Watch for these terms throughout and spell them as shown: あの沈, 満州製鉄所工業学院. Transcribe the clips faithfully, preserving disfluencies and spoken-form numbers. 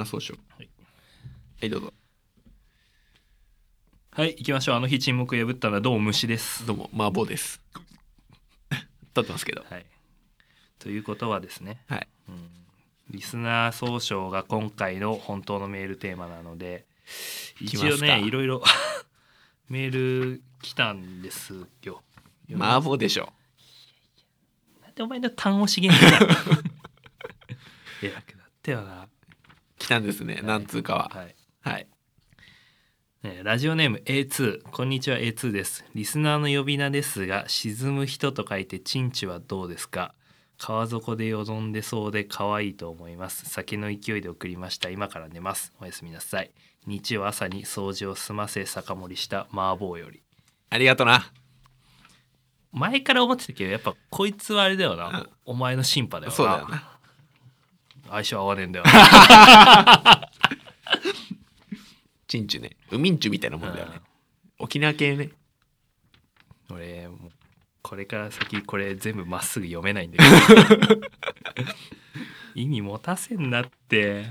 あ、そうしよう。はい、はい、どうぞ。はい、行きましょう。あの日沈黙を破ったらどう虫です。どうもマーボーです立ってますけど、はい、ということはですね、はい、うん、リスナー総称が今回の本当のメールテーマなので、一応ねいろいろメール来たんですよ。マーボーでしょ。いやいや、なんでお前の単語資源だえらくなってよな。来たんですね、はい、何通かは、はい、はい、ラジオネーム エーツー、 こんにちは エーツー です。リスナーの呼び名ですが、沈む人と書いてチンチはどうですか？川底でよどんでそうで可愛いと思います。酒の勢いで送りました。今から寝ます。おやすみなさい。日曜朝に掃除を済ませ酒盛りした麻婆より。ありがとな。前から思ってたけど、やっぱこいつはあれだよな、うん、お前のシンパだよな。そうだよな、相性合わねえんだよなチンチュね、ウミンチュみたいなもんだよね、うん、沖縄系ね。俺もうこれから先これ全部まっすぐ読めないんだけど意味持たせんなって。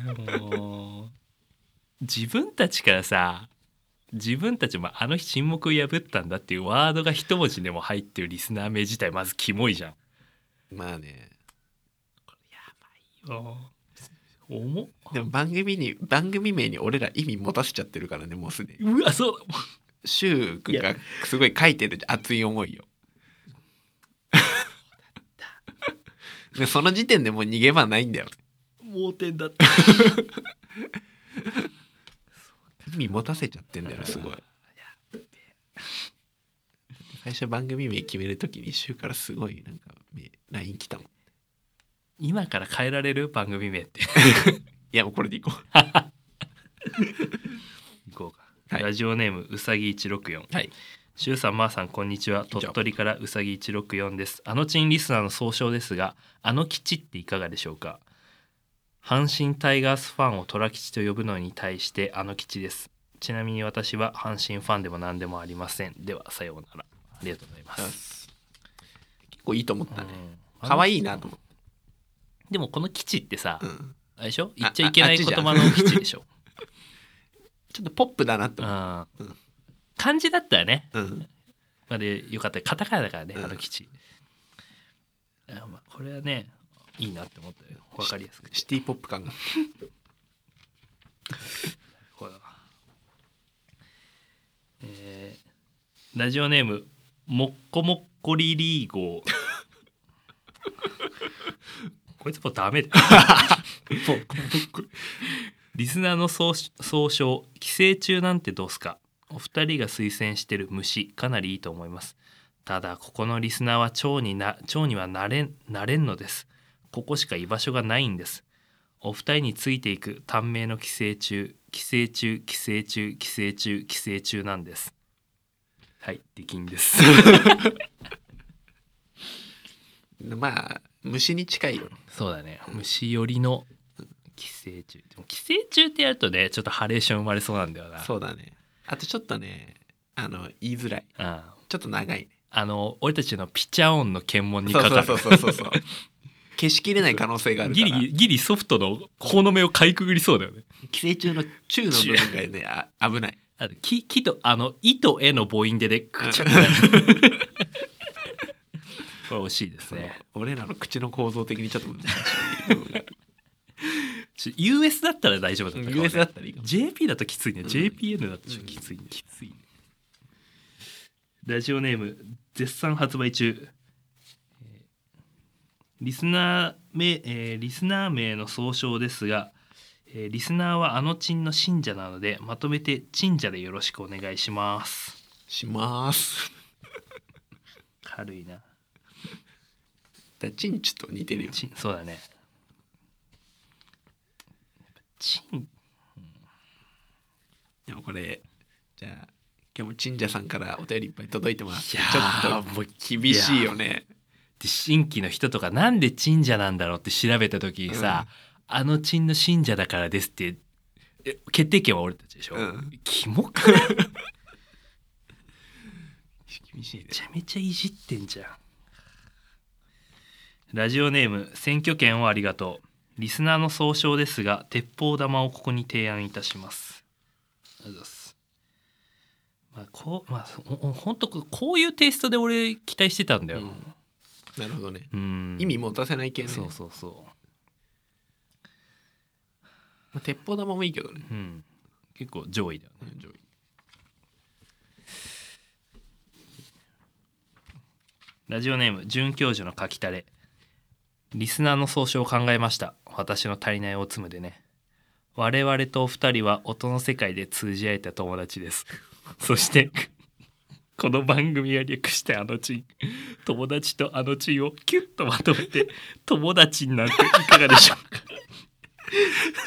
もう自分たちからさ、自分たちもあの日沈黙を破ったんだっていうワードが一文字でも入ってるリスナー名自体まずキモいじゃん。まあね、これやばいよ。重でも番組に番組名に俺ら意味持たせちゃってるからね、もうすでに。うわ、そうだ。シュウ君がすごい書いてる熱い思いよでその時点でもう逃げ場ないんだよ。盲点だった意味持たせちゃってんだよ、すごい最初番組名決めるときにシュウからすごいなんか ライン 来たもん。今から変えられる番組名っていや、もうこれでいこういこうか、はい、ラジオネームうさぎいちろくよん、はい、シュウさん、まーさん、こんにちは。鳥取からうさぎいちろくよんです。あのチンリスナーの総称ですが、あの吉っていかがでしょうか？阪神タイガースファンを虎吉と呼ぶのに対してあの吉です。ちなみに私は阪神ファンでも何でもありません。ではさようなら。ありがとうございます。結構いいと思ったね、かわいいなと思って。でもこの基地ってさ、うん、あれでしょ、言っちゃいけない言葉の基地でしょちょっとポップだなと思う、うん、漢字だったらね、うん、までよかった。カタカナだからね、うん、あの基地、まあ、これはねいいなって思ったよ。分かりやすくシティポップ感がこれは、えー、ラジオネームもっこもっこりリーゴーこいつもダメだリスナーの総称、寄生虫なんてどうすか？お二人が推薦してる虫、かなりいいと思います。ただここのリスナーは腸にな腸にはなれんなれんのです。ここしか居場所がないんです。お二人についていく短命の寄生虫、寄生虫、寄生虫、寄生虫、寄生虫なんです。はい、できんですまあ虫に近いよ。そうだね、虫寄りの寄生虫。でも寄生虫ってやるとね、ちょっとハレーション生まれそうなんだよな。そうだね。あとちょっとね、あの言いづらい、うん、ちょっと長い、ね、あの俺たちのピチャ音の検問にかかる。そうそうそうそうそう消しきれない可能性があるからギリギリソフトのこの目をかいくぐりそうだよね。寄生虫の虫の部分がねあ危ない。あの木木とあのいとえの母音でねくちゃくちゃこれ惜しいですね。俺らの口の構造的にちょっと難しいユーエス だったら大丈夫だったか、 ユーエス だったらいいかも。 ジェーピー だときついね、うん、ジェーピーエヌ だとちょっときついね、うん、きついね。ラジオネーム絶賛発売中、えー、リスナー名、えー、リスナー名の総称ですが、えー、リスナーはあのチンの信者なので、まとめてチン者でよろしくお願いしますします軽いな。だチンチュと似てるよ。そうだね。チン。でもこれじゃあ今日もチンジャさんからお便りいっぱい届いてます。ちょっともう厳しいよね。で新規の人とかなんでチンジャなんだろうって調べた時にさ、うん、あのチンの信者だからですって決定権は俺たちでしょ、うん、キモくない厳しいね。めちゃめちゃいじってんじゃん。ラジオネーム選挙権をありがとう。リスナーの総称ですが、鉄砲玉をここに提案いたします。ありがとうございます。まあこう、まあ、ほんとこういうテイストで俺期待してたんだよ、うん、なるほどね、うん、意味持たせない系ね。そうそうそう、まあ、鉄砲玉もいいけどね、うん、結構上位だよね、うん、上位。ラジオネーム准教授のかきたれ。リスナーの総称を考えました。私の足りないおつむでね。我々とお二人は音の世界で通じ合えた友達です。そしてこの番組が略してあのちん、友達とあのちんをキュッとまとめて友達になっていかがでしょうか。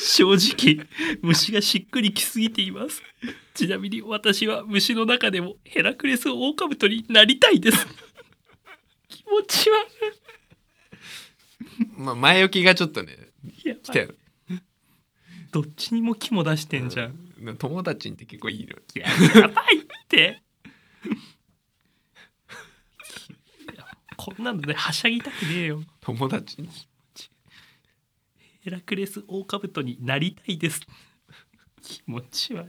正直虫がしっくりきすぎています。ちなみに私は虫の中でもヘラクレスオオカブトになりたいです。気持ちはまあ前置きがちょっとね来たよ。どっちにも肝出してんじゃん、うん、友達って結構いいの。いや、やばいってこんなのではしゃぎたくねえよ。友達ヘラクレスオオカブトになりたいです。気持ち悪い。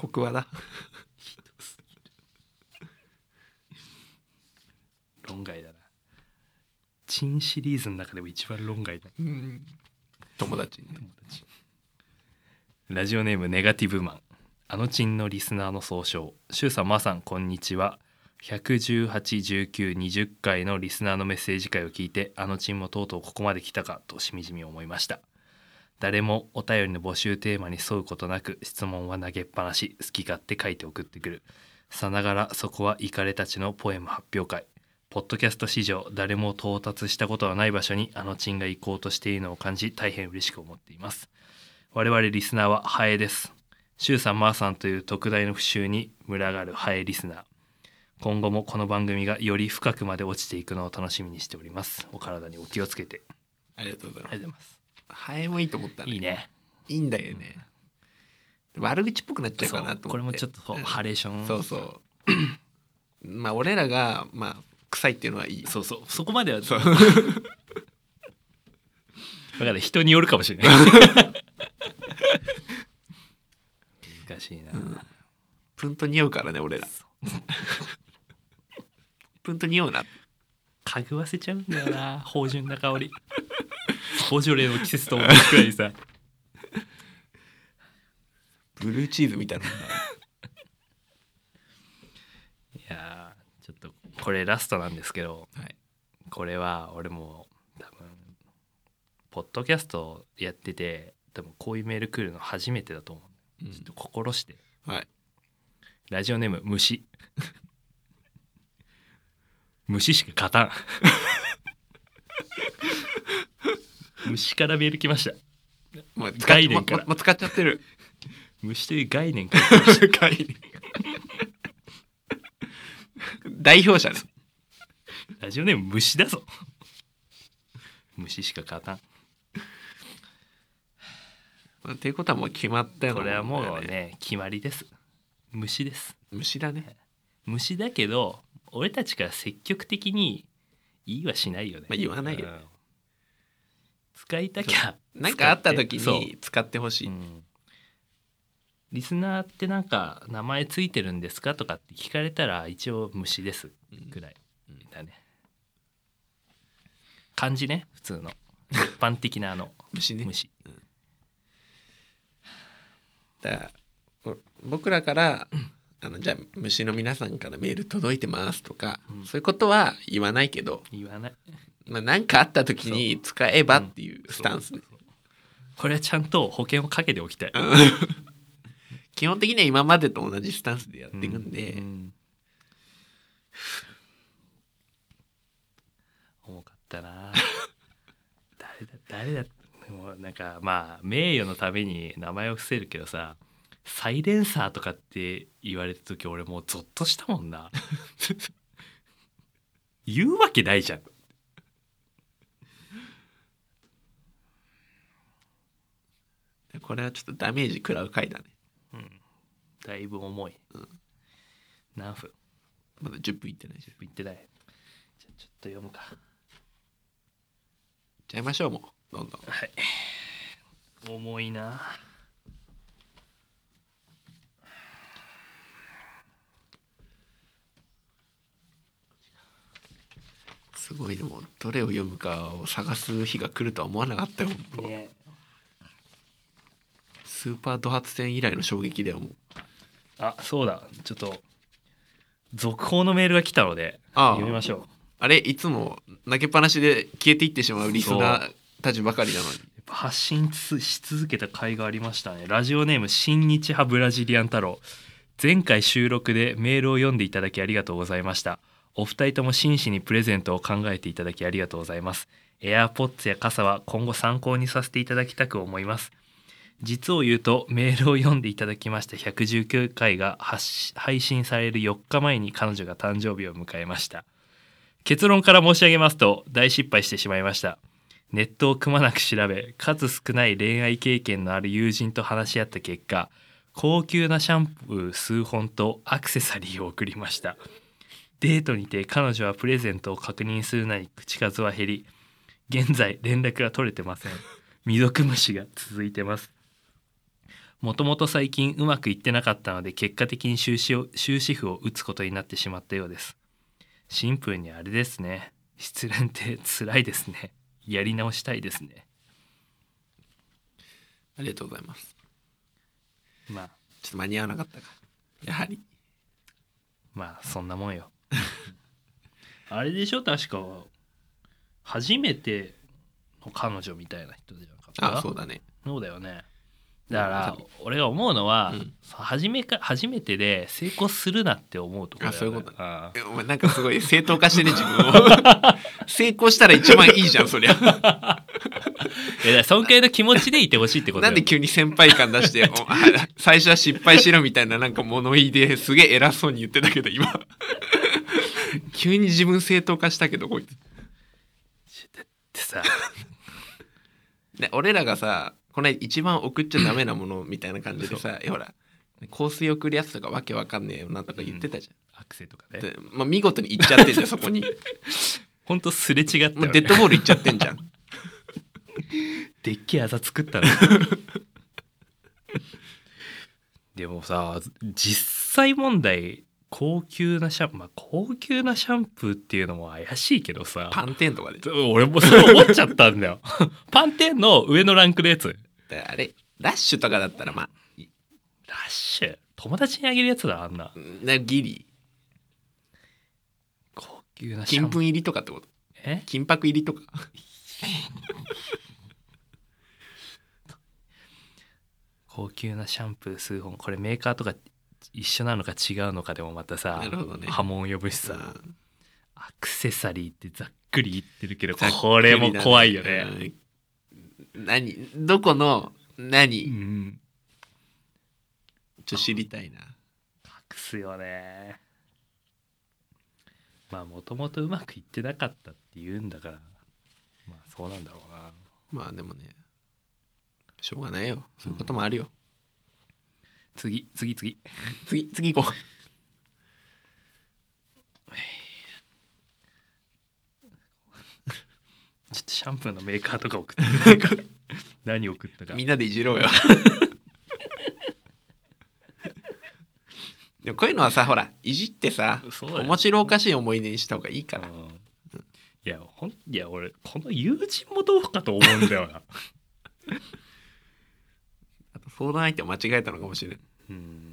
国話だ。ひどすぎる。論外だな。チンシリーズの中でも一番論外だ。うん、友達、ね、友達。ラジオネームネガティブマン。あのチンのリスナーの総称。シュウさん、マーさん、こんにちは。ひゃくじゅうはち、じゅうきゅう、にじゅっかいのリスナーのメッセージ会を聞いて、あのチンもとうとうここまで来たかとしみじみ思いました。誰もお便りの募集テーマに沿うことなく、質問は投げっぱなし、好き勝手書いて送ってくる。さながらそこはイカレたちのポエム発表会。ポッドキャスト史上誰も到達したことはない場所にあのチンが行こうとしているのを感じ、大変嬉しく思っています。我々リスナーはハエです。シュウさん、マーさんという特大の不習に群がるハエリスナー、今後もこの番組がより深くまで落ちていくのを楽しみにしております。お体にお気をつけて。ありがとうございます。ハエもいいと思ったね。いいね、いいんだよね、うん、悪口っぽくなっちゃうかなと思って。これもちょっとハレーション、うん、そうそうまあ俺らが、まあ、臭いっていうのはいい。そうそう、そこまではそうだから人によるかもしれない難しいな、うん、プンと匂うからね俺らプンと匂うな。かぐわせちゃうんだよな芳醇な香りボジョレーの季節と同じくらいさブルーチーズみたいな。いやちょっとこれラストなんですけど、はい、これは俺も多分ポッドキャストやってて多分こういうメール来るの初めてだと思う、うん、ちょっと心して、はい、ラジオネーム虫虫しか勝たん虫からメール来ました。もう使っ、もう、もう使っちゃってる虫という概念から概念代表者です。ラジオネーム虫だぞ。虫しか勝たん、まあ、ということはもう決まったよね。これはもうね決まりです。虫です。虫だね。虫だけど俺たちから積極的に言いはしないよね、まあ、言わないよね、うん、使いたきゃなんかあった時に使ってほしい、うん、リスナーってなんか名前ついてるんですかとかって聞かれたら一応虫ですぐらいだね、うん、漢字ね普通の一般的なあの虫ね虫、うん、だ僕らから、うんあのじゃあ虫の皆さんからメール届いてますとか、うん、そういうことは言わないけど言わない、まあ、なんかあった時に使えばっていうスタンスで、うん、そうそうそうこれはちゃんと保険をかけておきたい基本的には今までと同じスタンスでやっていくんで、うんうん、重かったな誰だ誰だってもうなんかまあ名誉のために名前を伏せるけどさサイレンサーとかって言われた時俺もうゾッとしたもんな言うわけないじゃん。これはちょっとダメージ食らう回だね、うん、だいぶ重い、うん、何分まだじゅっぷんいってない。じゅっぷんいってない。じゃあちょっと読むか。いっちゃいましょうもう。なんだ、はい、重いな。すごい、でもどれを読むかを探す日が来るとは思わなかったよ、ね、スーパード発展以来の衝撃だよ。もうあ、そうだ、ちょっと続報のメールが来たので読みましょう。あれいつも投げっぱなしで消えていってしまうリスナーたちばかりなのに、発信し続けた甲斐がありましたね。ラジオネーム新日派ブラジリアン太郎、前回収録でメールを読んでいただきありがとうございました。お二人とも真摯にプレゼントを考えていただきありがとうございます。 AirPods や傘は今後参考にさせていただきたく思います。実を言うとメールを読んでいただきましたひゃくじゅうきゅうかいが配信されるよっかまえに彼女が誕生日を迎えました。結論から申し上げますと大失敗してしまいました。ネットをくまなく調べ、数少ない恋愛経験のある友人と話し合った結果、高級なシャンプー数本とアクセサリーを送りました。デートにて彼女はプレゼントを確認するなり口数は減り、現在連絡が取れてません。未読無視が続いてます。もともと最近うまくいってなかったので、結果的に終止を終止符を打つことになってしまったようです。シンプルにあれですね、失恋って辛いですね。やり直したいですね。ありがとうございます。まあちょっと間に合わなかったか、やはり。まあそんなもんよあれでしょ、確か初めての彼女みたいな人じゃなかった？ああ、そうだね。そうだよね。だから俺が思うのは、うん、初めか初めてで成功するなって思うところだよね。あ、そういうこと。ああ、お前なんかすごい正当化してね自分を成功したら一番いいじゃんそりゃいや尊敬の気持ちでいてほしいってことだよ。なんで急に先輩感出して最初は失敗しろみたいな、なんか物言いですげえ偉そうに言ってたけど今急に自分正当化したけどこいつってさで俺らがさ、この一番送っちゃダメなものみたいな感じでさ、えほら香水送るやつとかわけわかんねえよなとか言ってたじゃん、うん、アクセとかね、まあ、見事にいっちゃってんじゃんそこにほんとすれ違ったよね、デッドボールいっちゃってんじゃんでっけえあざ作ったのでもさ、実際問題高級なシャンプー、まあ、高級なシャンプーっていうのも怪しいけどさ、パンテーンとかで俺もそう思っちゃったんだよパンテーンの上のランクのやつだ、あれラッシュとかだったら、まあラッシュ友達にあげるやつだ、あんななギリ高級なシャンプー金粉入りとかってこと？え、金箔入りとか高級なシャンプー数本、これメーカーとか一緒なのか違うのかでもまたさ、ね、波紋を呼ぶしさ、うん、アクセサリーってざっくり言ってるけど、これも怖いよね、うん、何どこの何、うん、ちょっと知りたいな。隠すよね。まあもともとうまくいってなかったって言うんだから、まあそうなんだろうな。まあでもね、しょうがないよ、そういうこともあるよ、うん。次次次次次行こうちょっとシャンプーのメーカーとか送ってくれ何送ったかみんなでいじろうよでもこういうのはさ、ほらいじってさ、面白おかしい思い出にした方がいいから、うん、いやほんいや俺この友人もどうかと思うんだよな相談相手を間違えたのかもしれん。うーん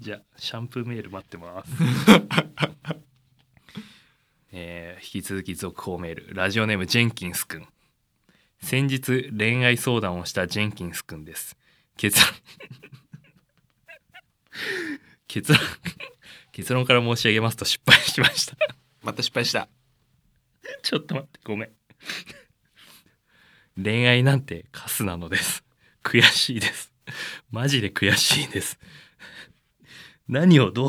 じゃあシャンプーメール待ってます、えー、引き続き続報メール。ラジオネームジェンキンスくん、先日恋愛相談をしたジェンキンスくんです。結論結論結論から申し上げますと失敗しましたまた失敗したちょっと待って、ごめん恋愛なんてカスなのです。悔しいです。マジで悔しいです。何をどう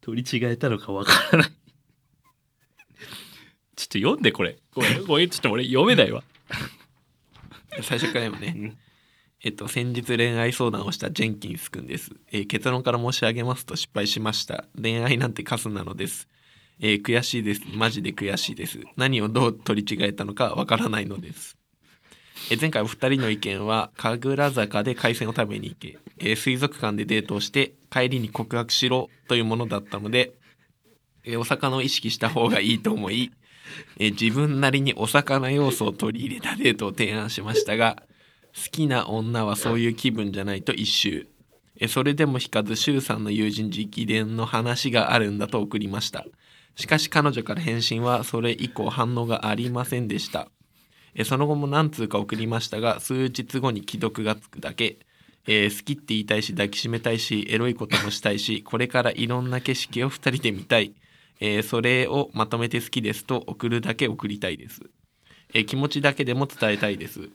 取り違えたのかわからないちょっと読んで、これこれこれちょっと俺読めないわ最初から今ねえっと先日恋愛相談をしたジェンキンスくんです、えー、結論から申し上げますと失敗しました。恋愛なんてカスなのです。えー、悔しいです。マジで悔しいです。何をどう取り違えたのかわからないのです。えー、前回お二人の意見は、神楽坂で海鮮を食べに行け、えー、水族館でデートをして帰りに告白しろというものだったので、えー、お魚を意識した方がいいと思い、えー、自分なりにお魚要素を取り入れたデートを提案しましたが、好きな女はそういう気分じゃないと一周。えそれでも引かず、周さんの友人直伝の話があるんだと送りました。しかし彼女から返信はそれ以降反応がありませんでした。えその後も何通か送りましたが、数日後に既読がつくだけ。えー、好きって言いたいし、抱きしめたいし、エロいこともしたいし、これからいろんな景色を二人で見たい。えー、それをまとめて好きですと送るだけ送りたいです。えー、気持ちだけでも伝えたいです。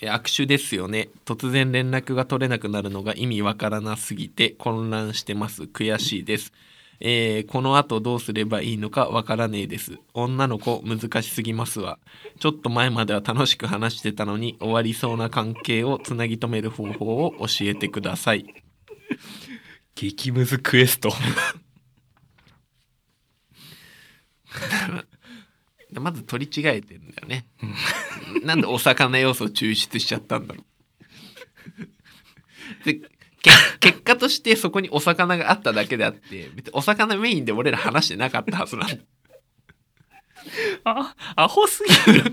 握手ですよね。突然連絡が取れなくなるのが意味わからなすぎて混乱してます。悔しいです、えー、この後どうすればいいのかわからねえです。女の子難しすぎますわ。ちょっと前までは楽しく話してたのに終わりそうな関係をつなぎ止める方法を教えてください。激ムズクエストまず取り違えてんだよねなんでお魚要素を抽出しちゃったんだろうで結果としてそこにお魚があっただけであって、別にお魚メインで俺ら話してなかったはずなんだあ、アホすぎる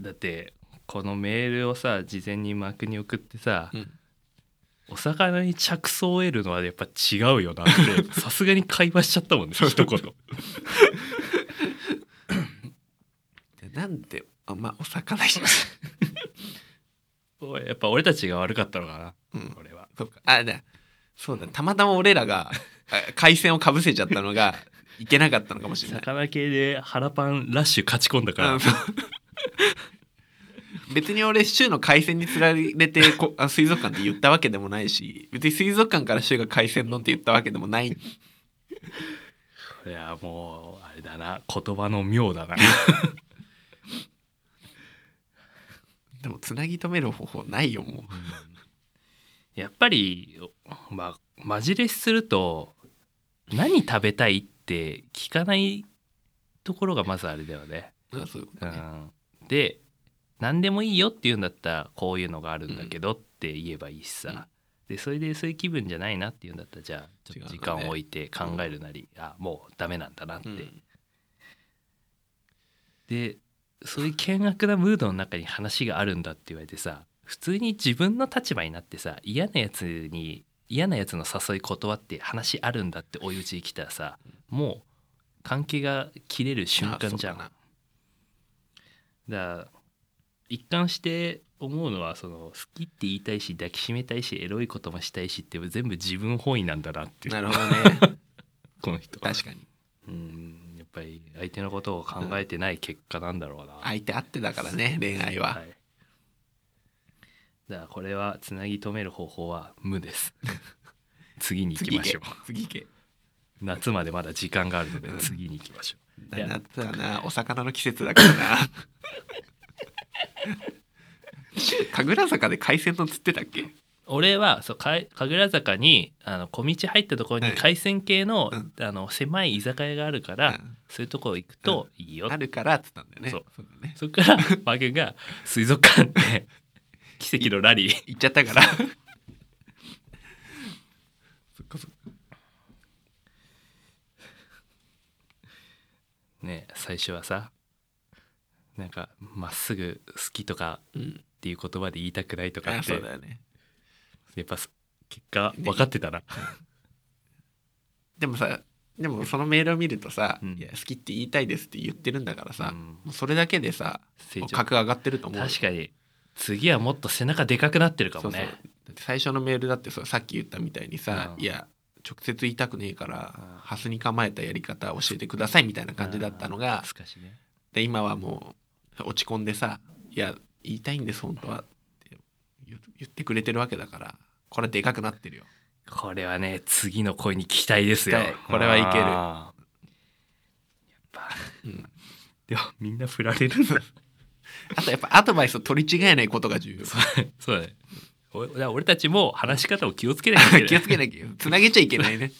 だってこのメールをさ、事前に幕に送ってさ、うん、お魚に着想を得るのはやっぱ違うよなってさすがに会話しちゃったもんね一言なんで、あ、まあ、お魚しやっぱ俺たちが悪かったのかな、うん、俺はそうか、あ、だ、そうだ、たまたま俺らが海鮮をかぶせちゃったのがいけなかったのかもしれない。魚系で腹パンラッシュ勝ち込んだから別に俺シュウの海鮮に釣られてこあ水族館って言ったわけでもないし、別に水族館からシュウが海鮮丼って言ったわけでもない。いや、もうあれだな、言葉の妙だなでもつなぎ止める方法ないよもうやっぱり、まあ、マジレスすると何食べたいって聞かないところがまずあれだよね。あ、そういうことね、うん、で何でもいいよって言うんだったらこういうのがあるんだけどって言えばいいしさ、うん、でそれでそういう気分じゃないなって言うんだったら、じゃあちょっと時間を置いて考えるなり、ね、あ、もうダメなんだなって、うん、でそういう険悪なムードの中に話があるんだって言われてさ、普通に自分の立場になってさ、嫌なやつに嫌なやつの誘い断って話あるんだって追い打ちに来たらさ、もう関係が切れる瞬間じゃん。ああ、そうだな。だから一貫して思うのは、その好きって言いたいし、抱きしめたいし、エロいこともしたいしって全部自分本位なんだなって。なるほどねこの人確かに、うん、やっぱり相手のことを考えてない結果なんだろうな、うん、相手あってだからね恋愛は、はい、だからこれはつなぎ止める方法は無です次に行きましょう。次行け、次行け、夏までまだ時間があるので次に行きましょう夏はな、お魚の季節だからな神楽坂で海鮮丼釣ってたっけ？俺はそう、神楽坂にあの小道入ったところに海鮮系 の,、はい、あの狭い居酒屋があるから、うん、そういうところ行くといいよ、うん、あるからって言ったんだよね。 そ, そうだねそっからマグが水族館で奇跡のラリー行っちゃったからそっかそっかねえ、最初はさ、なんかまっすぐ好きとかっていう言葉で言いたくないとかって、うん、ああ、そうだよね、やっぱ結果分かってたな、ね、でもさ、でもそのメールを見るとさ、うん、いや好きって言いたいですって言ってるんだからさ、うん、もうそれだけでさ格上がってると思う。確かに次はもっと背中でかくなってるかもね。そうそう、だって最初のメールだってさ、さっき言ったみたいにさ、うん、いや直接言いたくねえからハスに構えたやり方教えてくださいみたいな感じだったのが、難しいね。で今はもう落ち込んでさ、いや言いたいんです本当はって言ってくれてるわけだから、これでかくなってるよ。これはね、次の恋に期待ですよ。これはいけるやっぱ、うん、でもみんな振られるんだあとやっぱアドバイスを取り違えないことが重要そうだね。俺たちも話し方を気をつけなきゃいけない気をつけなきゃつなげちゃいけないね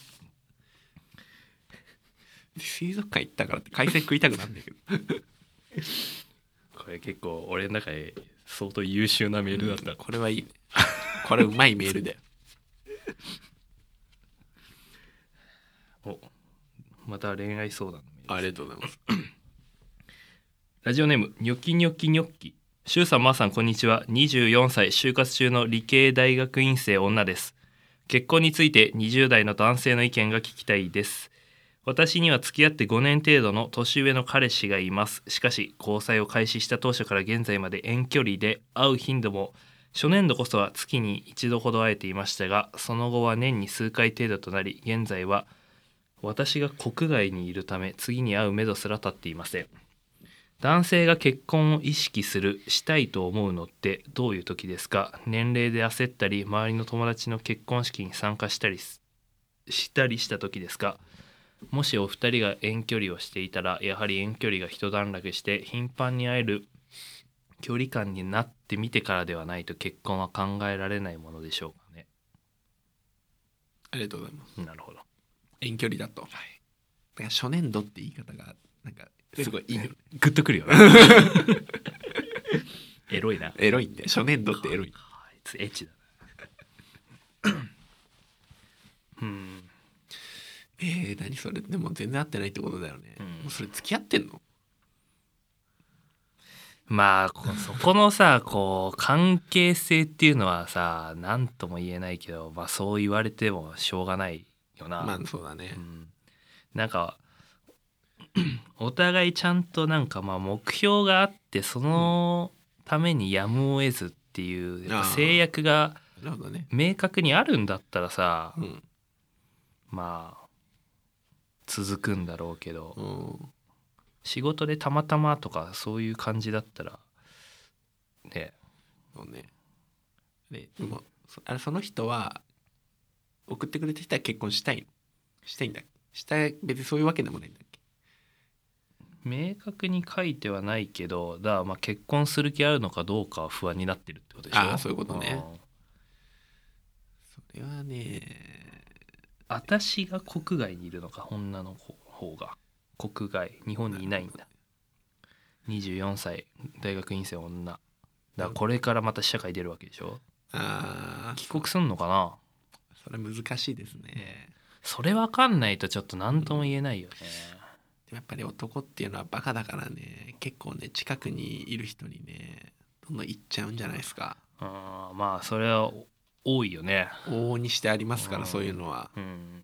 水族館行ったからって海鮮食いたくなんだけどこれ結構俺の中で相当優秀なメールだった、うん、これはいい、ね、これうまいメールだよお、また恋愛相談のメール、ありがとうございますラジオネームニョキニョキニョッキ、シュウさんマーさんこんにちは。にじゅうよんさい就活中の理系大学院生女です。結婚についてにじゅう代の男性の意見が聞きたいです。私には付き合ってごねん程度の年上の彼氏がいます。しかし交際を開始した当初から現在まで遠距離で会う頻度も初年度こそは月に一度ほど会えていましたが、その後は年に数回程度となり、現在は私が国外にいるため次に会う目処すら立っていません。男性が結婚を意識する、したいと思うのってどういう時ですか？年齢で焦ったり、周りの友達の結婚式に参加したりしたりした時ですか？もしお二人が遠距離をしていたら、やはり遠距離が一段落して頻繁に会える距離感になってみてからではないと結婚は考えられないものでしょうかね。ありがとうございます。なるほど。遠距離だと、はい、だから初年度って言い方がなんかすごいいいよね。グッとくるよねエロいな。エロいんで初年度ってエロい。あいつエッチだなうんえー、何それでも全然合ってないってことだよね、うん、もうそれ付き合ってんの？まあこそこのさこう関係性っていうのはさ何とも言えないけど、まあ、そう言われてもしょうがないよな。まあそうだね、うん、なんかお互いちゃんとなんかまあ目標があって、そのためにやむを得ずっていうやっぱ制約が明確にあるんだったらさ、うん、まあ続くんだろうけど、うん、仕事でたまたまとかそういう感じだったらね、そうね。で、でもあれその人は送ってくれてきたら結婚したいしたいんだっけ？したい、別にそういうわけでもないんだっけ？明確に書いてはないけど、だからまあ結婚する気あるのかどうかは不安になってるってことでしょ？ああ、そういうことね。それはね。私が国外にいるのか、女の方が国外、日本にいないんだ。にじゅうよんさい大学院生女だからこれからまた社会出るわけでしょ。あ、帰国すんのかな。それ難しいですね。それ分かんないとちょっと何とも言えないよね、うん、やっぱり男っていうのはバカだからね、結構ね近くにいる人にねどんどん行っちゃうんじゃないですか。あ、まあそれは多いよね。往々にしてありますから、うん、そういうのは、うん、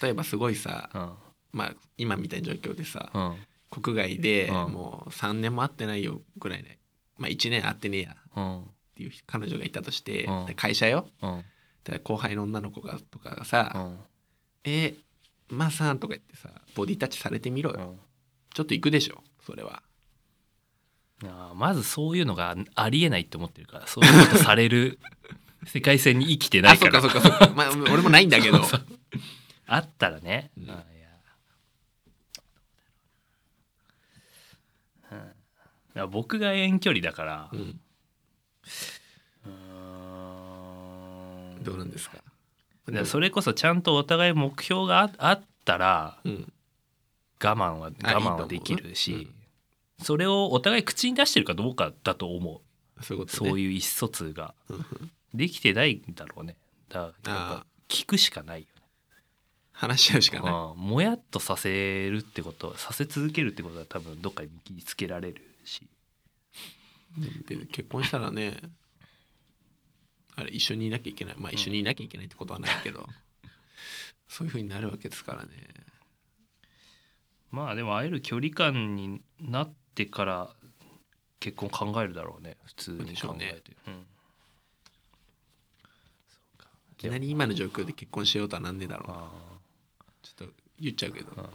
例えばすごいさ、うん、まあ今みたいな状況でさ、うん、国外でもうさんねんも会ってないよぐらいね、まあいちねん会ってねえやっていう彼女がいたとして、うん、会社よ、うん、だ後輩の女の子がとかがさ、うん、えー、まあさんとか言ってさボディタッチされてみろよ、うん、ちょっと行くでしょそれは。あ、まずそういうのがありえないって思ってるから、そういうことされる世界線に生きてないから。あ、そうかそうかそうか、まあ、俺もないんだけどそうそう、あったらね、うん、あ、いや、うん、僕が遠距離だから、うん、うーん、どうなんですか。だからそれこそちゃんとお互い目標が あ, あったら、うん、我慢は我慢はできるし、いい、うん、それをお互い口に出してるかどうかだと思う。そういうことね。そういう意思疎通ができてないんだろうね。だからやっぱ聞くしかないよ、ね、話し合うしかない、うん、もやっとさせるってこと、させ続けるってことは多分どっかに見つけられるし、で結婚したらねあれ一緒にいなきゃいけない、まあ一緒にいなきゃいけないってことはないけど、うん、そういう風になるわけですからね。まあでも会える距離感になってから結婚考えるだろうね、普通に考えて。いきなり今の状況で結婚しようとはなんでだろうな。ちょっと言っちゃうけど、学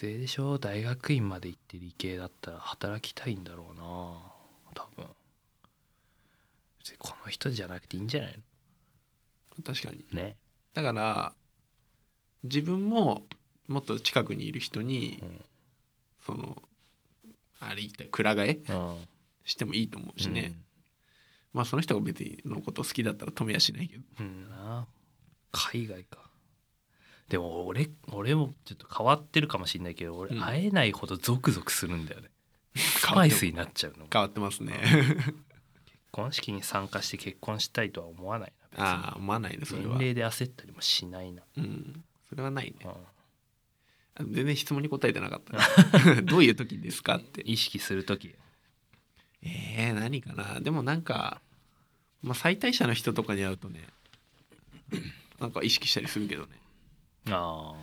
生でしょ、大学院まで行って理系だったら働きたいんだろうな多分。この人じゃなくていいんじゃないの。確かにね。だから自分ももっと近くにいる人に、うん、そのあれ言ったらくら替えしてもいいと思うしね、うん、まあその人が別にのこと好きだったら止めやしないけど、うん、な海外か。でも 俺, 俺もちょっと変わってるかもしれないけど俺、うん、会えないほどゾクゾクするんだよね。スパイスになっちゃうの。変わってますね。結婚式に参加して結婚したいとは思わないな別に。ああ思わないね。それは年齢で焦ったりもしないな。うんそれはないね、うん、全然質問に答えてなかった、ね、どういう時ですかって意識する時えー、何かな。でもなんか、まあ、妻帯者の人とかに会うとねなんか意識したりするけどね。ああなん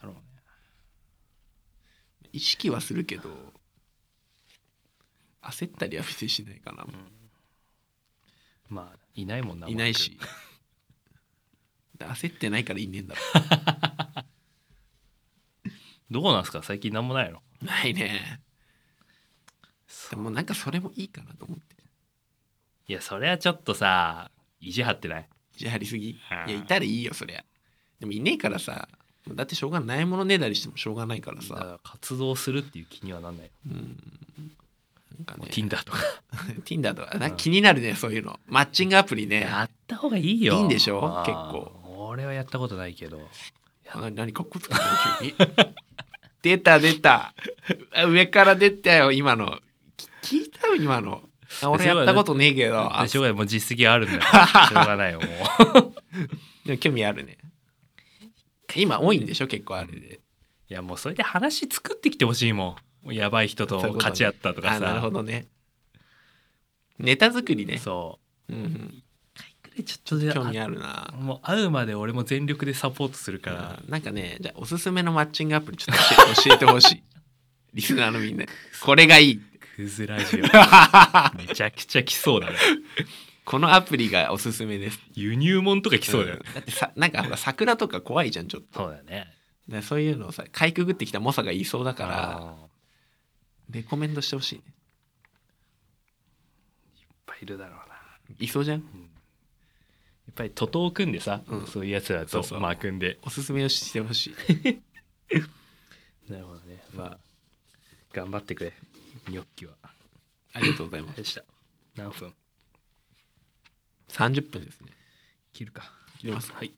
だろうね。意識はするけど焦ったりは別にしないかな、うん、まあいないもんないないし焦ってないからいねえんだろう。どうなんすか最近なんもないの。ないね。でもなんかそれもいいかなと思って。いやそれはちょっとさ意地張ってない。意地張りすぎ。いやいたらいいよそりゃ。でもいねえからさだってしょうがないものねだりしてもしょうがないからさ。だから活動するっていう気にはなんない。うんなんかね Tinder とか Tinder とかなんか気になるねそういうの。マッチングアプリねやった方がいいよ。いいんでしょ結構。俺はやったことないけど。何かっこつか急に。出た出た上から出たよ今の。聞いたよ今の。俺やったことねえけどしょうがないもう実績あるんだよ。しょうがないよもう。でも興味あるね今多いんでしょ結構あれで。いやもうそれで話作ってきてほしいもん。やばい人と勝ち合ったとかさ。なるほどねネタ作りね。そう、うんうん、いっかいくらいちょっと興味あるな。もう会うまで俺も全力でサポートするから、うん、なんかねじゃあおすすめのマッチングアプリちょっと教えてほしい。リスナーのみんなこれがいいクズラジオめちゃくちゃ来そうだね。このアプリがおすすめです。輸入物とか来そうだよね、うん、だってさなんか桜とか怖いじゃんちょっと。そうだね。だそういうのをさかいくぐってきた猛者がいそうだからレコメンドしてほしいね。いっぱいいるだろうな。いそうじゃん、うん、やっぱり徒党を組んでさ、うん、そういうやつらとまあ組んでおすすめをしてほしい。なるほどね。まあ頑張ってくれニョッキは。ありがとうございますでした。何分さんじゅっぷんですね。切るか切ります。はい。